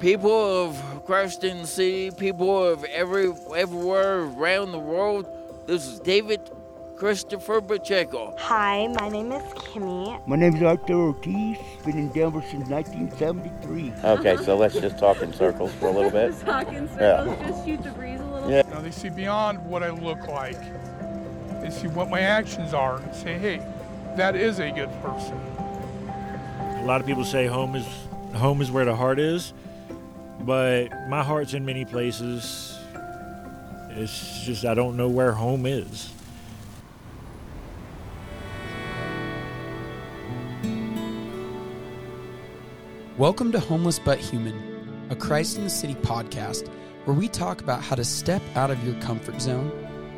People of Christ in the City, people of everywhere around the world, this is David Christopher Bacheco. Hi, my name is Kimmy. My name is Arthur Ortiz. Been in Denver since 1973. Okay, so let's just talk in circles for a little bit. Just talk in circles, yeah. Just shoot the breeze a little. Yeah. Now they see beyond what I look like. They see what my actions are and say, hey, that is a good person. A lot of people say home is where the heart is, but my heart's in many places. It's just I don't know where home is. Welcome to Homeless but Human, a Christ in the City podcast where we talk about how to step out of your comfort zone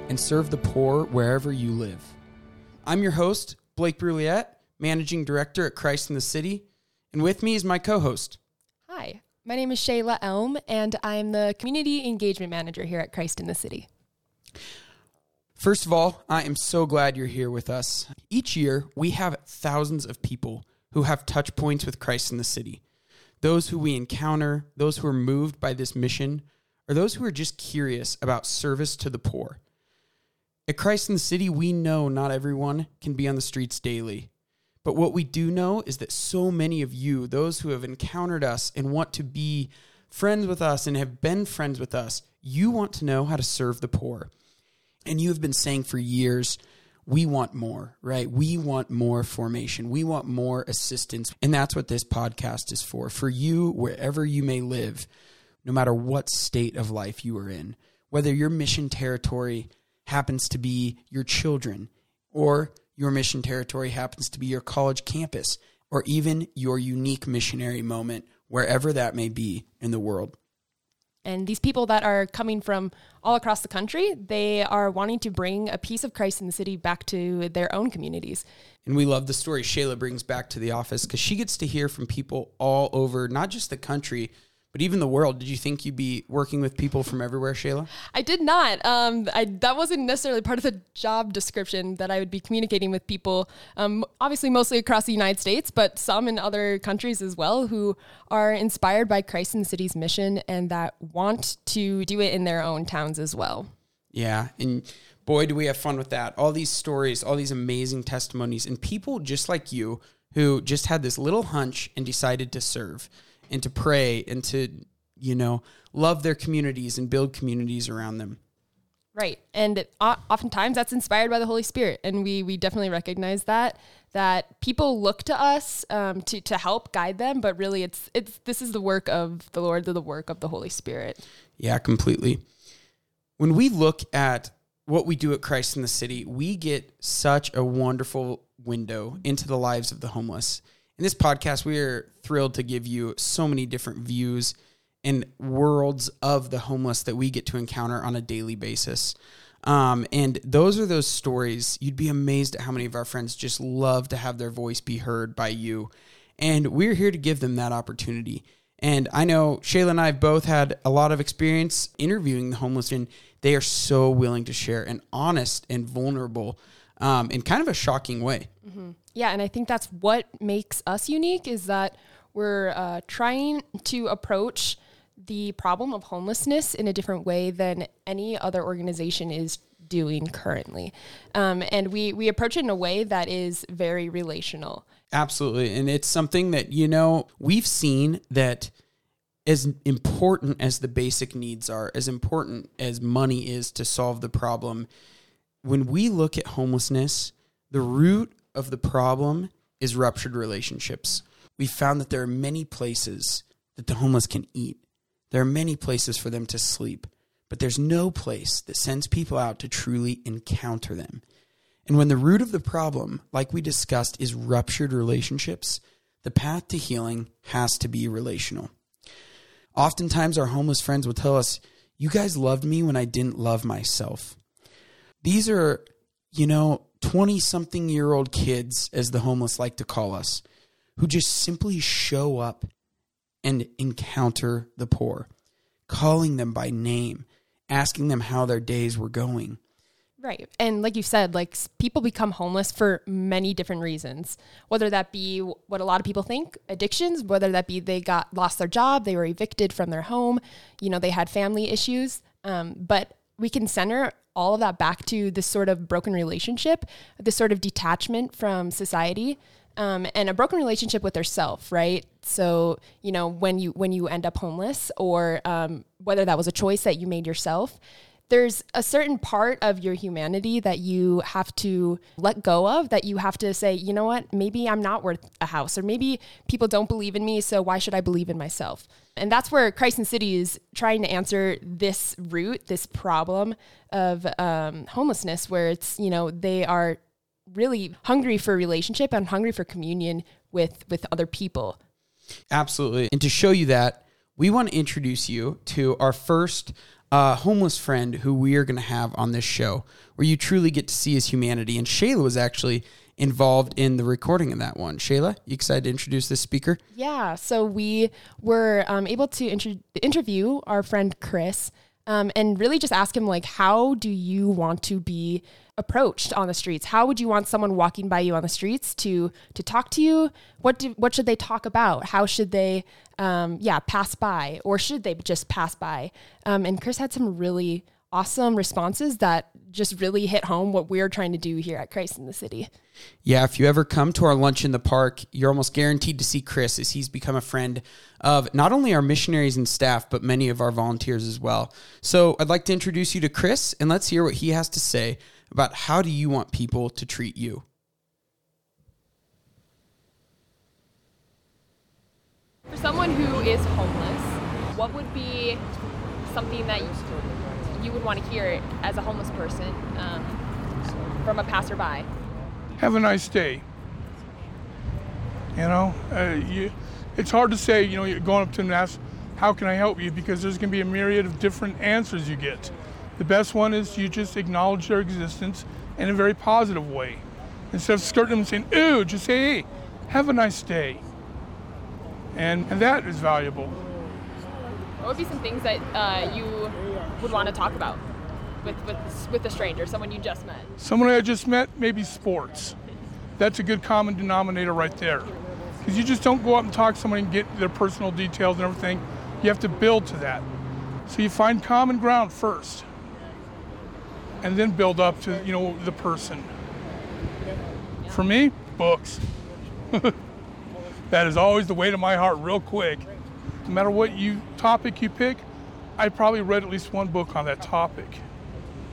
and serve the poor wherever you live. I'm your host, Blake Bruliette, Managing Director at Christ in the City, and with me is my co-host. Hi, my name is Shayla Elm, and I'm the Community Engagement Manager here at Christ in the City. First of all, I am so glad you're here with us. Each year, we have thousands of people who have touch points with Christ in the City. Those who we encounter, those who are moved by this mission, or those who are just curious about service to the poor. At Christ in the City, we know not everyone can be on the streets daily. But what we do know is that so many of you, those who have encountered us and want to be friends with us and have been friends with us, you want to know how to serve the poor. And you have been saying for years, we want more, right? We want more formation. We want more assistance. And that's what this podcast is for you, wherever you may live, no matter what state of life you are in, whether your mission territory happens to be your children, or your mission territory happens to be your college campus, or even your unique missionary moment, wherever that may be in the world. And these people that are coming from all across the country, they are wanting to bring a piece of Christ in the City back to their own communities. And we love the story Shayla brings back to the office because she gets to hear from people all over, not just the country, but even the world. Did you think you'd be working with people from everywhere, Shayla? I did not. That wasn't necessarily part of the job description that I would be communicating with people, obviously mostly across the United States, but some in other countries as well who are inspired by Christ in the City's mission and that want to do it in their own towns as well. Yeah, and boy, do we have fun with that. All these stories, all these amazing testimonies, and people just like you who just had this little hunch and decided to serve and to pray and to, you know, love their communities and build communities around them. Right. And oftentimes that's inspired by the Holy Spirit. And we definitely recognize that people look to us to help guide them, but really this is the work of the Lord, the work of the Holy Spirit. Yeah, completely. When we look at what we do at Christ in the City, we get such a wonderful window into the lives of the homeless. In this podcast, we are thrilled to give you so many different views and worlds of the homeless that we get to encounter on a daily basis. And those are those stories. You'd be amazed at how many of our friends just love to have their voice be heard by you. And we're here to give them that opportunity. And I know Shayla and I have both had a lot of experience interviewing the homeless, and they are so willing to share an honest and vulnerable in kind of a shocking way. Mm-hmm. Yeah, and I think that's what makes us unique is that we're trying to approach the problem of homelessness in a different way than any other organization is doing currently. And we approach it in a way that is very relational. Absolutely, and it's something that, you know, we've seen that as important as the basic needs are, as important as money is to solve the problem, when we look at homelessness, the root of the problem is ruptured relationships. We found that there are many places that the homeless can eat. There are many places for them to sleep, but there's no place that sends people out to truly encounter them. And when the root of the problem, like we discussed, is ruptured relationships, the path to healing has to be relational. Oftentimes our homeless friends will tell us, you guys loved me when I didn't love myself. These are, you know, 20-something-year-old kids, as the homeless like to call us, who just simply show up and encounter the poor, calling them by name, asking them how their days were going, Right. And like you said, like people become homeless for many different reasons, whether that be what a lot of people think, addictions, whether that be they lost their job, they were evicted from their home, you know, they had family issues. But we can center all of that back to this sort of broken relationship, this sort of detachment from society, and a broken relationship with herself, right? So, you know, when you end up homeless or whether that was a choice that you made yourself, there's a certain part of your humanity that you have to let go of, that you have to say, you know what, maybe I'm not worth a house, or maybe people don't believe in me, so why should I believe in myself? And that's where Christ in the City is trying to answer this root, this problem of homelessness, where it's, you know, they are really hungry for relationship and hungry for communion with other people. Absolutely. And to show you that, we want to introduce you to our first homeless friend who we are going to have on this show, where you truly get to see his humanity. And Shayla was actually involved in the recording of that one. Shayla, you excited to introduce this speaker? Yeah, so we were able to interview our friend Chris and really just ask him, like, how do you want to be approached on the streets? How would you want someone walking by you on the streets to talk to you? What should they talk about? How should they, pass by, or should they just pass by? And Chris had some really awesome responses that just really hit home what we're trying to do here at Christ in the City. Yeah, if you ever come to our lunch in the park, you're almost guaranteed to see Chris, as he's become a friend of not only our missionaries and staff, but many of our volunteers as well. So I'd like to introduce you to Chris, and let's hear what he has to say about how do you want people to treat you. For someone who is homeless, what would be something that you would want to hear as a homeless person from a passerby? Have a nice day. You know, it's hard to say, you know, you're going up to them and ask, how can I help you? Because there's going to be a myriad of different answers you get. The best one is you just acknowledge their existence in a very positive way. Instead of skirting them and saying, ooh, just say, hey, have a nice day. And that is valuable. What would be some things that you would want to talk about with a stranger, someone you just met? Someone I just met, maybe sports. That's a good common denominator right there. Because you just don't go up and talk to someone and get their personal details and everything. You have to build to that. So you find common ground first, and then build up to, you know, the person. Yeah. For me, books. That is always the way to my heart, real quick. No matter what topic you pick, I probably read at least one book on that topic.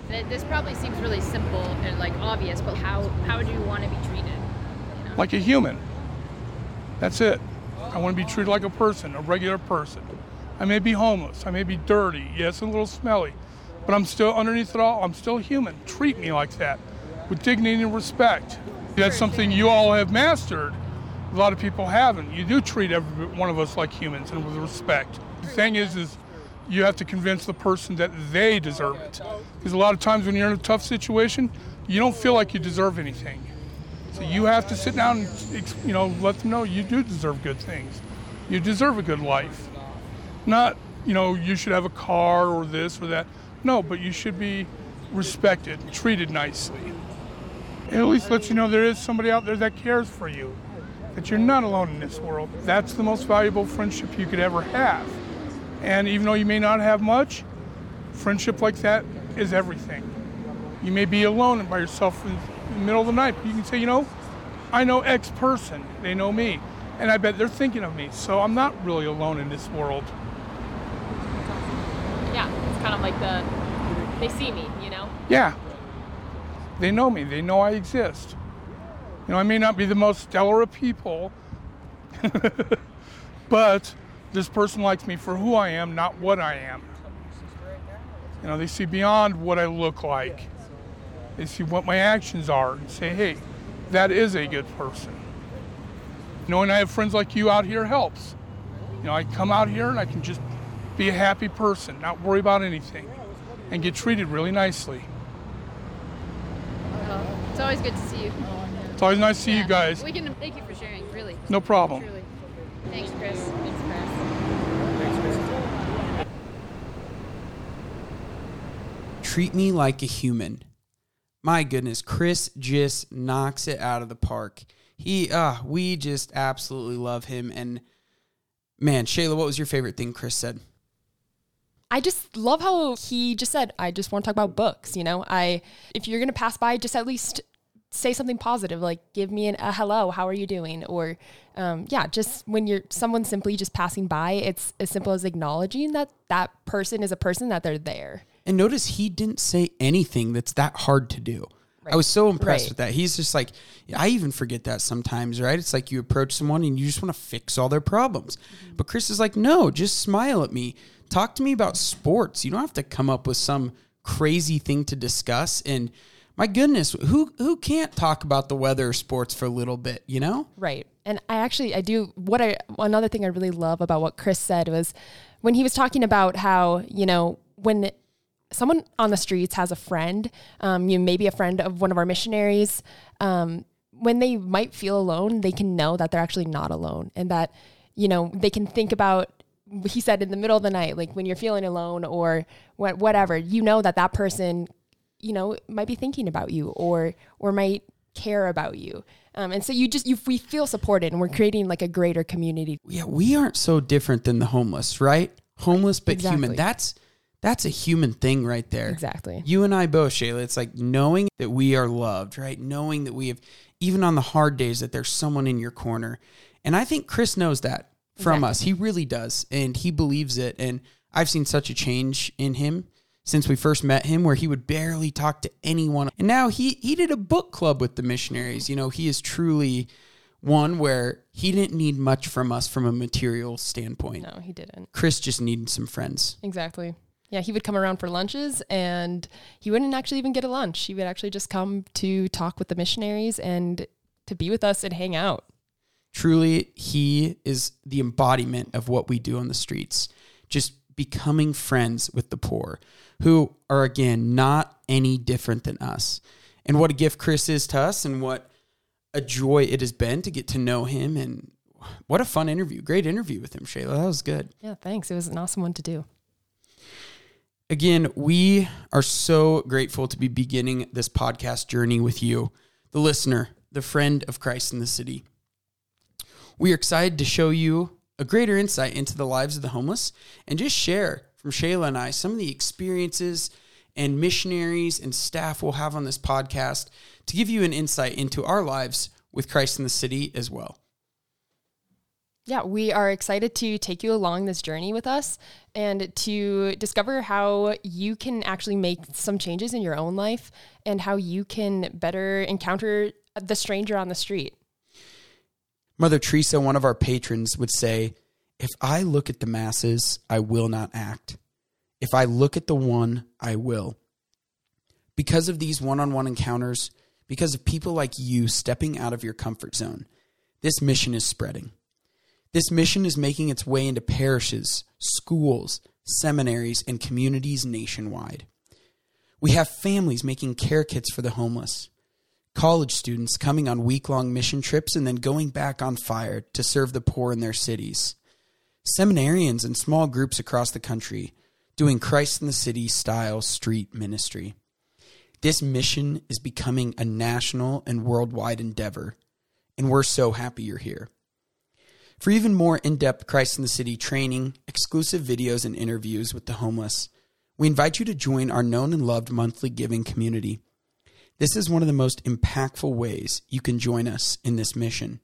This probably seems really simple and like obvious, but how do you want to be treated? You know? Like a human. That's it. I want to be treated like a person, a regular person. I may be homeless, I may be dirty, yes, a little smelly, but I'm still, underneath it all, I'm still human. Treat me like that, with dignity and respect. That's something you all have mastered. A lot of people haven't. You do treat every one of us like humans and with respect. The thing is you have to convince the person that they deserve it. Because a lot of times when you're in a tough situation, you don't feel like you deserve anything. So you have to sit down and, you know, let them know you do deserve good things. You deserve a good life. Not, you know, you should have a car or this or that. No, but you should be respected, treated nicely. It at least lets you know there is somebody out there that cares for you. That you're not alone in this world. That's the most valuable friendship you could ever have. And even though you may not have much, friendship like that is everything. You may be alone and by yourself in the middle of the night, but you can say, you know, I know X person, they know me, and I bet they're thinking of me, so I'm not really alone in this world. Yeah, it's kind of like they see me, you know? Yeah, they know me, they know I exist. You know, I may not be the most stellar of people, but this person likes me for who I am, not what I am. You know, they see beyond what I look like. They see what my actions are and say, hey, that is a good person. Knowing I have friends like you out here helps. You know, I come out here and I can just be a happy person, not worry about anything, and get treated really nicely. Oh, it's always good to see you. It's always nice to see you guys. Thank you for sharing, really. No problem. Truly. Thanks, Chris. Thanks, Chris. Treat me like a human. My goodness, Chris just knocks it out of the park. We just absolutely love him. And man, Shayla, what was your favorite thing Chris said? I just love how he just said, I just want to talk about books. You know, if you're going to pass by, just at least say something positive, like give me a hello, how are you doing? Or just when someone simply just passing by, it's as simple as acknowledging that that person is a person, that they're there. And notice he didn't say anything that's that hard to do. Right. I was so impressed with that. He's just like, I even forget that sometimes, right? It's like you approach someone and you just want to fix all their problems. Mm-hmm. But Chris is like, no, just smile at me. Talk to me about sports. You don't have to come up with some crazy thing to discuss. And my goodness, who can't talk about the weather or sports for a little bit, you know? Right. And another thing I really love about what Chris said was when he was talking about how, you know, when someone on the streets has a friend, maybe a friend of one of our missionaries, when they might feel alone, they can know that they're actually not alone and that, you know, they can think about, he said in the middle of the night, like when you're feeling alone or whatever, you know that person, you know, might be thinking about you or might care about you. And so we feel supported and we're creating like a greater community. Yeah. We aren't so different than the homeless, right? Homeless, but exactly. Human. That's a human thing right there. Exactly. You and I both, Shayla, it's like knowing that we are loved, right? Knowing that we have, even on the hard days, that there's someone in your corner. And I think Chris knows that from us. He really does. And he believes it. And I've seen such a change in him since we first met him, where he would barely talk to anyone. And now he did a book club with the missionaries. You know, he is truly one where he didn't need much from us from a material standpoint. No, he didn't. Chris just needed some friends. Exactly. Yeah, he would come around for lunches and he wouldn't actually even get a lunch. He would actually just come to talk with the missionaries and to be with us and hang out. Truly, he is the embodiment of what we do on the streets, just becoming friends with the poor, who are, again, not any different than us. And what a gift Chris is to us and what a joy it has been to get to know him. And what a fun interview. Great interview with him, Shayla. That was good. Yeah, thanks. It was an awesome one to do. Again, we are so grateful to be beginning this podcast journey with you, the listener, the friend of Christ in the City. We are excited to show you a greater insight into the lives of the homeless and just share from Shayla and I some of the experiences and missionaries and staff we'll have on this podcast to give you an insight into our lives with Christ in the City as well. Yeah, we are excited to take you along this journey with us and to discover how you can actually make some changes in your own life and how you can better encounter the stranger on the street. Mother Teresa, one of our patrons, would say, if I look at the masses, I will not act. If I look at the one, I will. Because of these one-on-one encounters, because of people like you stepping out of your comfort zone, this mission is spreading. This mission is making its way into parishes, schools, seminaries, and communities nationwide. We have families making care kits for the homeless, college students coming on week-long mission trips and then going back on fire to serve the poor in their cities, seminarians in small groups across the country doing Christ in the City style street ministry. This mission is becoming a national and worldwide endeavor, and we're so happy you're here. For even more in-depth Christ in the City training, exclusive videos, and interviews with the homeless, we invite you to join our known and loved monthly giving community. This is one of the most impactful ways you can join us in this mission.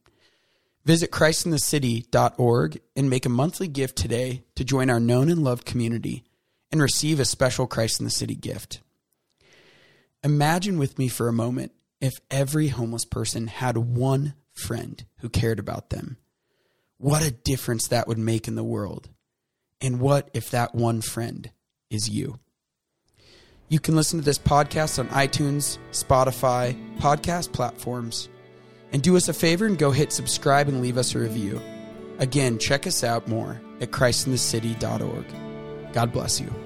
Visit christinthecity.org and make a monthly gift today to join our known and loved community and receive a special Christ in the City gift. Imagine with me for a moment if every homeless person had one friend who cared about them. What a difference that would make in the world. And what if that one friend is you? You can listen to this podcast on iTunes, Spotify, podcast platforms. And do us a favor and go hit subscribe and leave us a review. Again, check us out more at christinthecity.org. God bless you.